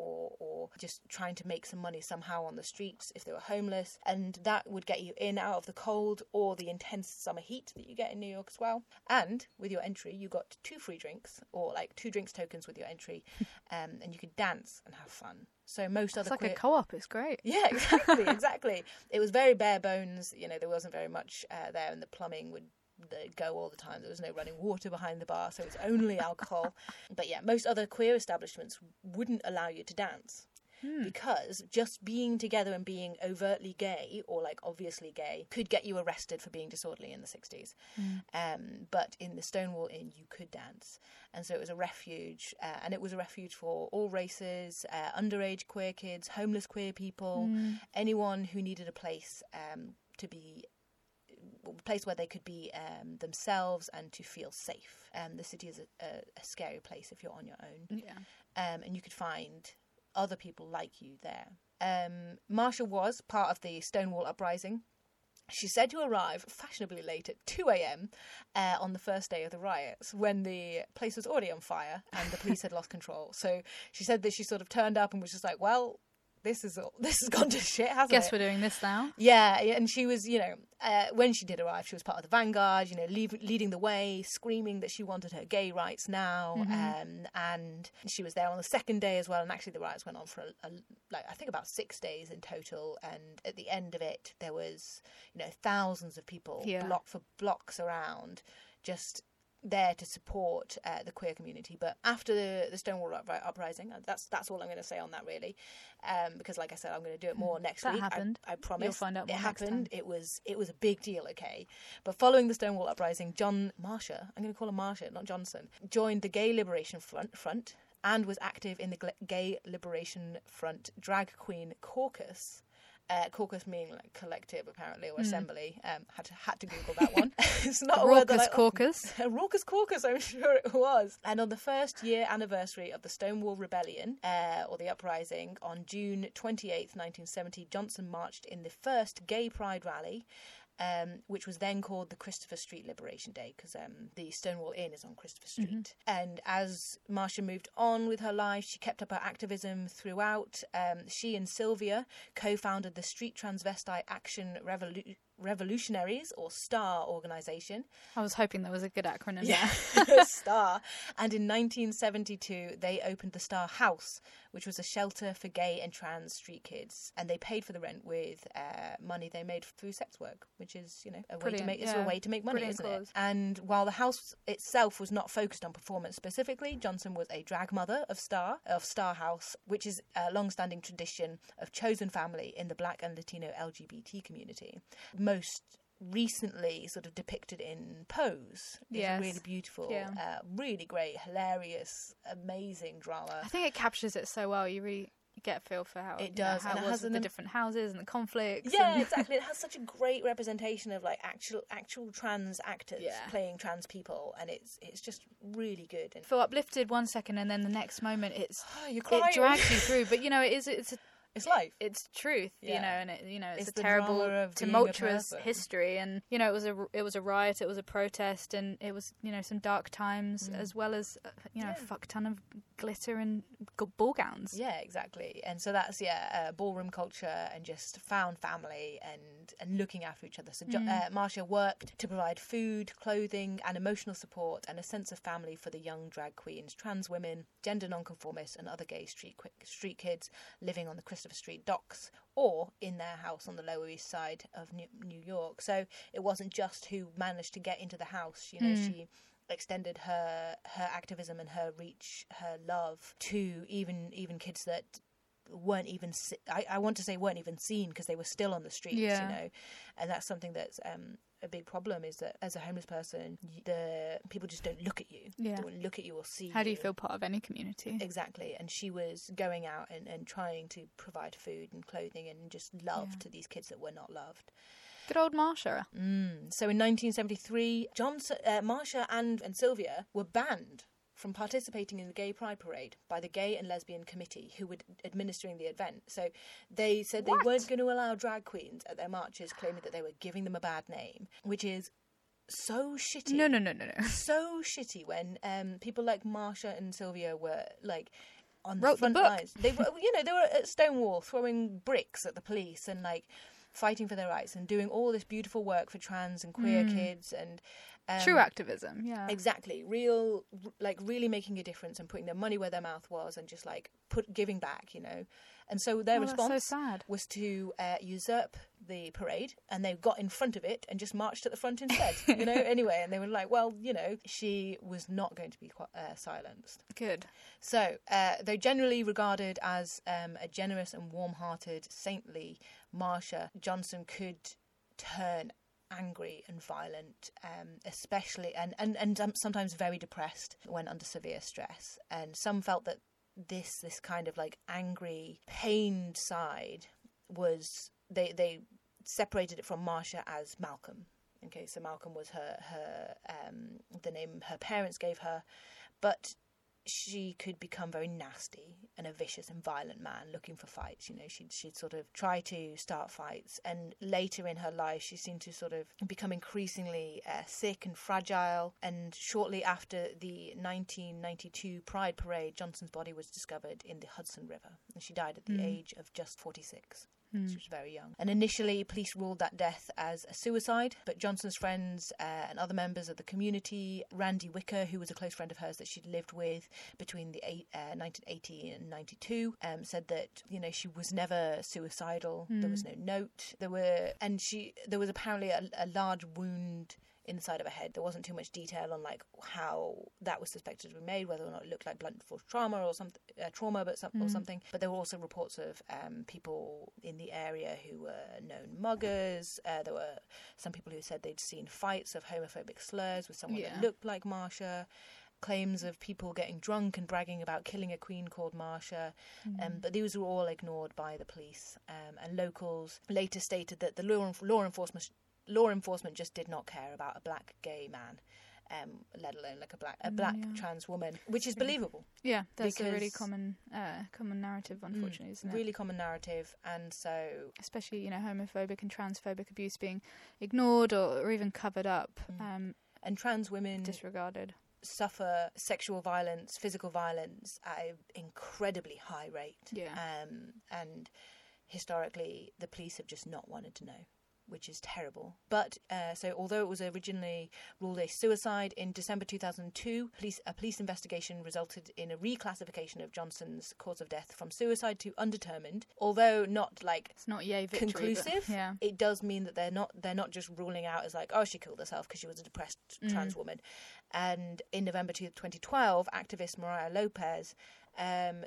just trying to make some money somehow on the streets if they were homeless. And that would get you in out of the cold or the intense summer heat that you get in New York as well. And with your entry, you got 2 free drinks, or 2 drinks tokens with your entry, and you could dance and have fun. So it's like a co-op. It's great. Yeah, exactly. It was very bare bones. There wasn't very much there, and the plumbing would go all the time. There was no running water behind the bar, so it was only alcohol. But yeah, most other queer establishments wouldn't allow you to dance. Because just being together and being overtly gay or obviously gay could get you arrested for being disorderly in the 60s. But in the Stonewall Inn, you could dance. And so it was a refuge. And it was a refuge for all races, underage queer kids, homeless queer people, anyone who needed a place to be... a place where they could be themselves and to feel safe. The city is a scary place if you're on your own. Yeah. And you could find... other people like you there. Marsha was part of the Stonewall Uprising. She's said to arrive fashionably late at 2 a.m. On the first day of the riots, when the place was already on fire and the police had lost control. So she said that she sort of turned up and was just like, well, this has gone to shit, hasn't it? Guess we're doing this now. Yeah, and she was, when she did arrive, she was part of the vanguard, leading the way, screaming that she wanted her gay rights now. And she was there on the second day as well. And actually the riots went on for, I think, about 6 days in total. And at the end of it, there was, thousands of people, block for blocks around, just... there to support the queer community. But after the Stonewall Uprising, that's all I'm going to say on that, really, because, like I said, I'm going to do it more next week. That happened. I promise. You'll find out more next time. It happened. It was a big deal, okay? But following the Stonewall Uprising, Marsha, I'm going to call her Marsha, not Johnson, joined the Gay Liberation Front and was active in the Gay Liberation Front Drag Queen Caucus. Caucus meaning like collective, apparently, or assembly. Had to Google that one. It's not a word that I... Caucus. A raucous caucus, I'm sure it was. And on the first year anniversary of the Stonewall Rebellion, or the uprising, on June 28th, 1970, Johnson marched in the first Gay Pride Rally, which was then called the Christopher Street Liberation Day, because the Stonewall Inn is on Christopher Street. Mm-hmm. And as Marsha moved on with her life, she kept up her activism throughout. She and Sylvia co-founded the Street Transvestite Action Revolutionaries, or STAR, organisation. I was hoping there was a good acronym. Yeah, STAR. And in 1972, they opened the Star House, which was a shelter for gay and trans street kids. And they paid for the rent with money they made through sex work, which is, you know, a way to make money, isn't it? And while the house itself was not focused on performance specifically, Johnson was a drag mother of Star House, which is a long-standing tradition of chosen family in the Black and Latino LGBT community. Most recently sort of depicted in Pose. Yes. Really beautiful, really great, hilarious, amazing drama. I think it captures it so well. You really get a feel for how it does, how it was with the different houses and the conflicts. Yeah, exactly. It has such a great representation of like actual trans actors playing trans people, and it's just really good. And feel uplifted one second, and then the next moment it drags you through. But you know, it's life. It's truth, you know, and it, you know, it's a terrible, tumultuous history, and you know, it was a riot, it was a protest, and it was, you know, some dark times as well as you know, a fuck ton of glitter and ball gowns. Yeah, exactly. And so that's ballroom culture and just found family and looking after each other. So Marsha worked to provide food, clothing, and emotional support and a sense of family for the young drag queens, trans women, gender nonconformists, and other gay street kids living on the Christopher Street docks or in their house on the Lower East Side of New York. So it wasn't just who managed to get into the house, you know, she extended her activism and her reach, her love to even kids that weren't even I want to say weren't even seen because they were still on the streets, you know. And that's something that's a big problem, is that as a homeless person, the people just don't look at you. Yeah. They don't look at you or see you. How do you feel part of any community? Exactly. And she was going out and trying to provide food and clothing and just love to these kids that were not loved. Good old Marsha. So in 1973, Marsha and Sylvia were banned from participating in the Gay Pride Parade by the Gay and Lesbian Committee, who were administering the event. So they said they weren't going to allow drag queens at their marches, claiming that they were giving them a bad name, which is so shitty. No. So shitty when people like Marsha and Sylvia were like... on the front lines. They were, you know, they were at Stonewall throwing bricks at the police and like... fighting for their rights and doing all this beautiful work for trans and queer kids and... true activism, yeah. Exactly. Real, like really making a difference and putting their money where their mouth was and just like giving back, you know. And so their response was to usurp the parade, and they got in front of it and just marched at the front instead, you know, anyway. And they were like, well, you know, she was not going to be silenced. Good. So though generally regarded as a generous and warm-hearted, saintly, Marsha Johnson could turn angry and violent, especially, and sometimes very depressed when under severe stress. And some felt that this kind of like angry, pained side was, they separated it from Marsha as Malcolm. Okay, so Malcolm was her the name her parents gave her, but she could become very nasty and a vicious and violent man looking for fights. You know, she'd sort of try to start fights. And later in her life, she seemed to sort of become increasingly sick and fragile. And shortly after the 1992 Pride Parade, Johnson's body was discovered in the Hudson River. And she died at the age of just 46. She was very young. And initially, police ruled that death as a suicide. But Johnson's friends and other members of the community, Randy Wicker, who was a close friend of hers that she'd lived with between the 1980 and 92, said that, you know, she was never suicidal. There was no note. There was apparently a large wound in the side of her head. There wasn't too much detail on like how that was suspected to be made, whether or not it looked like blunt force trauma or something, or something. But there were also reports of people in the area who were known muggers. There were some people who said they'd seen fights of homophobic slurs with someone that looked like Marsha. Claims of people getting drunk and bragging about killing a queen called Marsha, but these were all ignored by the police, and locals later stated that the law enforcement just did not care about a black gay man, let alone like a black trans woman, which is believable. Yeah, that's a really common narrative, unfortunately, isn't it? Really common narrative, and so especially homophobic and transphobic abuse being ignored or even covered up, and trans women disregarded. Suffer sexual violence, physical violence at an incredibly high rate. Yeah. And historically, the police have just not wanted to know, which is terrible. But so although it was originally ruled a suicide, in December 2002, a police investigation resulted in a reclassification of Johnson's cause of death from suicide to undetermined. Although not like it's not victory, conclusive, but, it does mean that they're not just ruling out as like, oh, she killed herself because she was a depressed trans woman. And in November 2012, activist Mariah Lopez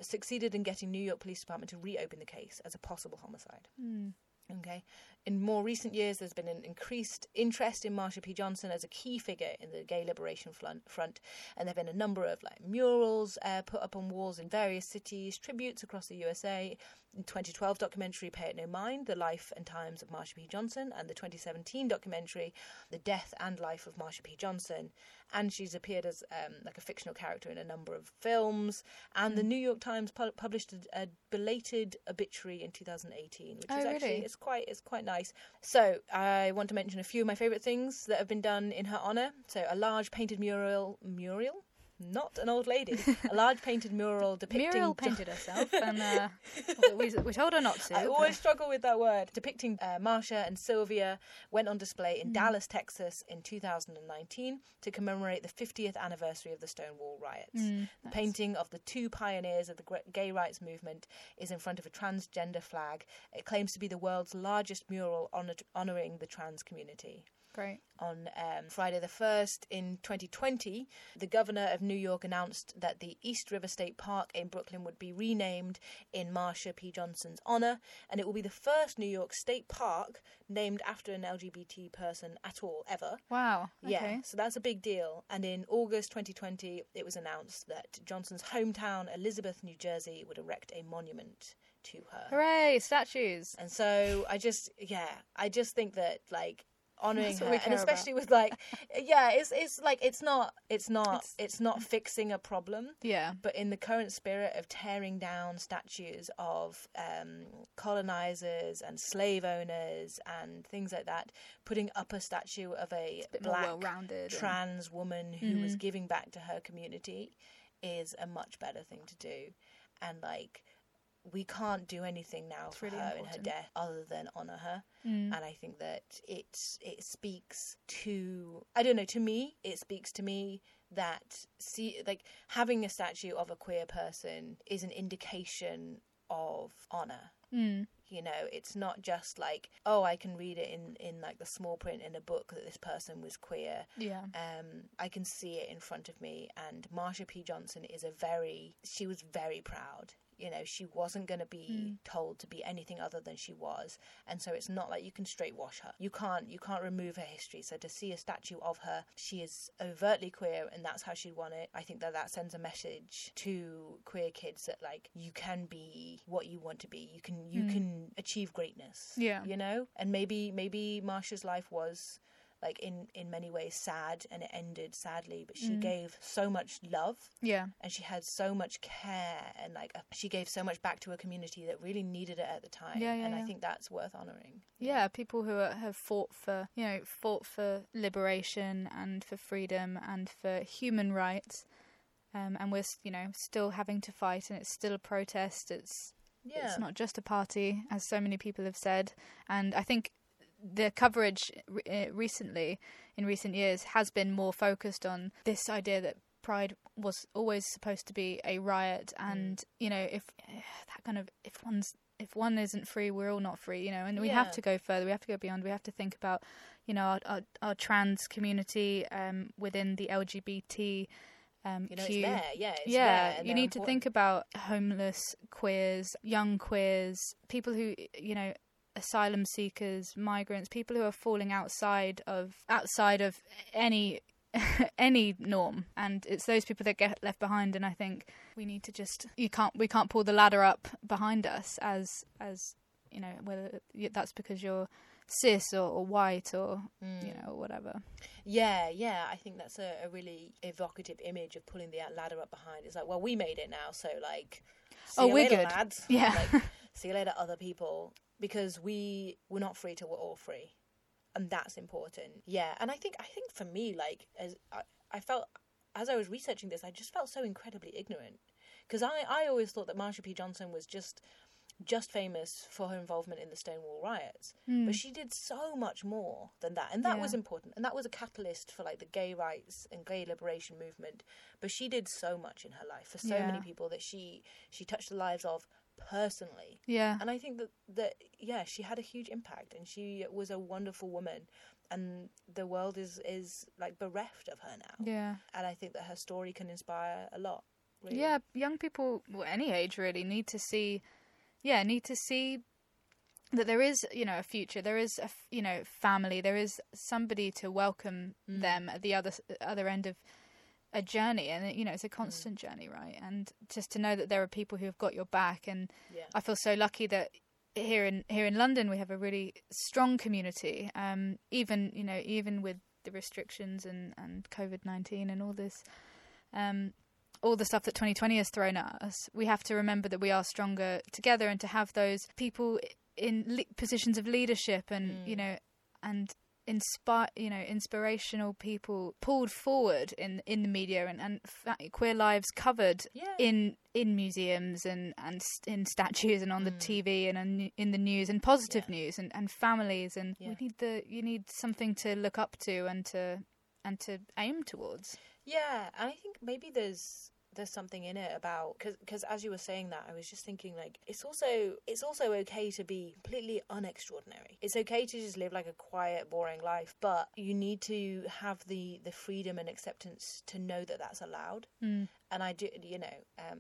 succeeded in getting New York Police Department to reopen the case as a possible homicide. Mm. Okay. In more recent years, there's been an increased interest in Marsha P. Johnson as a key figure in the gay liberation front, and there have been a number of like murals put up on walls in various cities, tributes across the USA. In 2012 documentary Pay It No Mind, The Life and Times of Marsha P. Johnson, and the 2017 documentary The Death and Life of Marsha P. Johnson. And she's appeared as like a fictional character in a number of films. And the New York Times published a belated obituary in 2018, which is actually it's quite nice. So I want to mention a few of my favourite things that have been done in her honour. So a large painted mural. Not an old lady. A large painted mural depicting... Muriel painted herself, and we told her not to. I always struggle with that word. Depicting Marsha and Sylvia, went on display in Dallas, Texas in 2019 to commemorate the 50th anniversary of the Stonewall riots. The painting of the two pioneers of the gay rights movement is in front of a transgender flag. It claims to be the world's largest mural honouring the trans community. Great. On Friday the 1st in 2020, the governor of New York announced that the East River State Park in Brooklyn would be renamed in Marsha P. Johnson's honour, and it will be the first New York State Park named after an LGBT person at all, ever. Wow. Okay. Yeah, so that's a big deal. And in August 2020, it was announced that Johnson's hometown, Elizabeth, New Jersey, would erect a monument to her. Hooray, statues! And so I just think that, like, honouring her, and especially about. With like, yeah, it's like it's not fixing a problem. Yeah. But in the current spirit of tearing down statues of colonisers and slave owners and things like that, putting up a statue of a black well-rounded trans woman who was giving back to her community is a much better thing to do, and like. We can't do anything now for her in her death other than honour her. And I think that it speaks to, I don't know, to me, it speaks to me that having a statue of a queer person is an indication of honour. You know, it's not just like, oh, I can read it in like the small print in a book that this person was queer. Yeah. I can see it in front of me. And Marsha P. Johnson she was very proud. You know, she wasn't going to be told to be anything other than she was. And so it's not like you can straight wash her. You can't remove her history. So to see a statue of her, she is overtly queer, and that's how she won it. I think that sends a message to queer kids that, like, you can be what you want to be. You can achieve greatness. Yeah. You know? And maybe Marsha's life was... like in many ways sad, and it ended sadly, but she gave so much love, and she had so much care, and like she gave so much back to her community that really needed it at the time. I think that's worth honouring. People who have fought for liberation and for freedom and for human rights, and we're still having to fight, and it's still a protest. It's not just a party, as so many people have said, and I think the coverage in recent years has been more focused on this idea that Pride was always supposed to be a riot, and if that kind of if one's if one isn't free, we're all not free, you know, and we have to go further. We have to go beyond. We have to think about, you know, our trans community within the LGBT you know, it's there. Yeah, you need to think about homeless queers, young queers, people who, you know, asylum seekers, migrants, people who are falling outside of any norm, and it's those people that get left behind. And I think we need to just we can't pull the ladder up behind us as you know, whether that's because you're cis or white or you know, whatever. I think that's a really evocative image of pulling the ladder up behind. It's like, well, we made it now, so like, see you we're later, good lads. Like, see you later, other people, because we're not free till we're all free, and that's important. And I think for me, like, as I felt as I was researching this, I just felt so incredibly ignorant, because I always thought that Marsha P. Johnson was just famous for her involvement in the Stonewall riots, but she did so much more than that, and that was important, and that was a catalyst for like the gay rights and gay liberation movement. But she did so much in her life for so many people that she touched the lives of personally, and I think that she had a huge impact, and she was a wonderful woman, and the world is like bereft of her now, and I think that her story can inspire a lot, really. Young people, well, any age really, need to see that there is, you know, a future, there is a, you know, family, there is somebody to welcome them at the other end of a journey. And you know, it's a constant journey, right? And just to know that there are people who have got your back, and I feel so lucky that here in London we have a really strong community, even with the restrictions and COVID-19 and all this, all the stuff that 2020 has thrown at us. We have to remember that we are stronger together, and to have those people in positions of leadership and you know, and inspirational people pulled forward in the media, and queer lives covered in museums and in statues and on the TV and in the news, and positive news and families, and you need something to look up to and to aim towards. And I think maybe there's something in it about, because as you were saying that, I was just thinking, like, it's also okay to be completely unextraordinary. It's okay to just live like a quiet, boring life, but you need to have the freedom and acceptance to know that that's allowed. And I do, you know,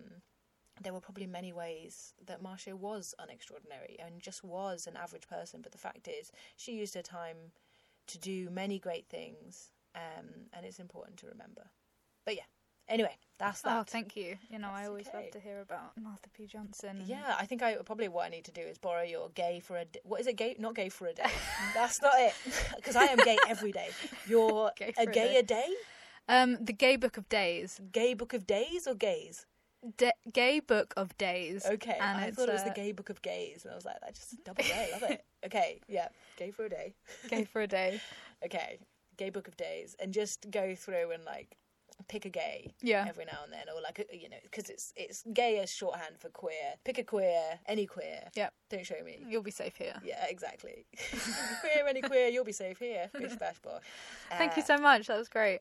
there were probably many ways that Marsha was unextraordinary and just was an average person, but the fact is she used her time to do many great things, and it's important to remember. But anyway, that's that. Oh, thank you. You know, that's I always love to hear about Marsha P. Johnson. Yeah, I think what I need to do is borrow your gay for a day. What is it? Gay? Not gay for a day. That's not it. Because I am gay every day. You're gay for a gay a day? The Gay Book of Days. Gay Book of Days or gays? Gay Book of Days. Okay, and I thought it was the Gay Book of Gays, and I was like, that's just a double day. Love it. Okay, yeah. Gay for a day. Gay for a day. Okay, Gay Book of Days. And just go through and, like, pick a gay every now and then, or like, you know, because it's gay as shorthand for queer. Pick a queer, any queer. Yeah, don't show me, you'll be safe here. Yeah, exactly. Queer, any queer, you'll be safe here. Bish, bash, bosh. Thank you so much, that was great.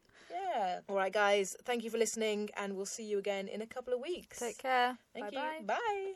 All right guys, thank you for listening, and we'll see you again in a couple of weeks. Take care. Thank you. Bye.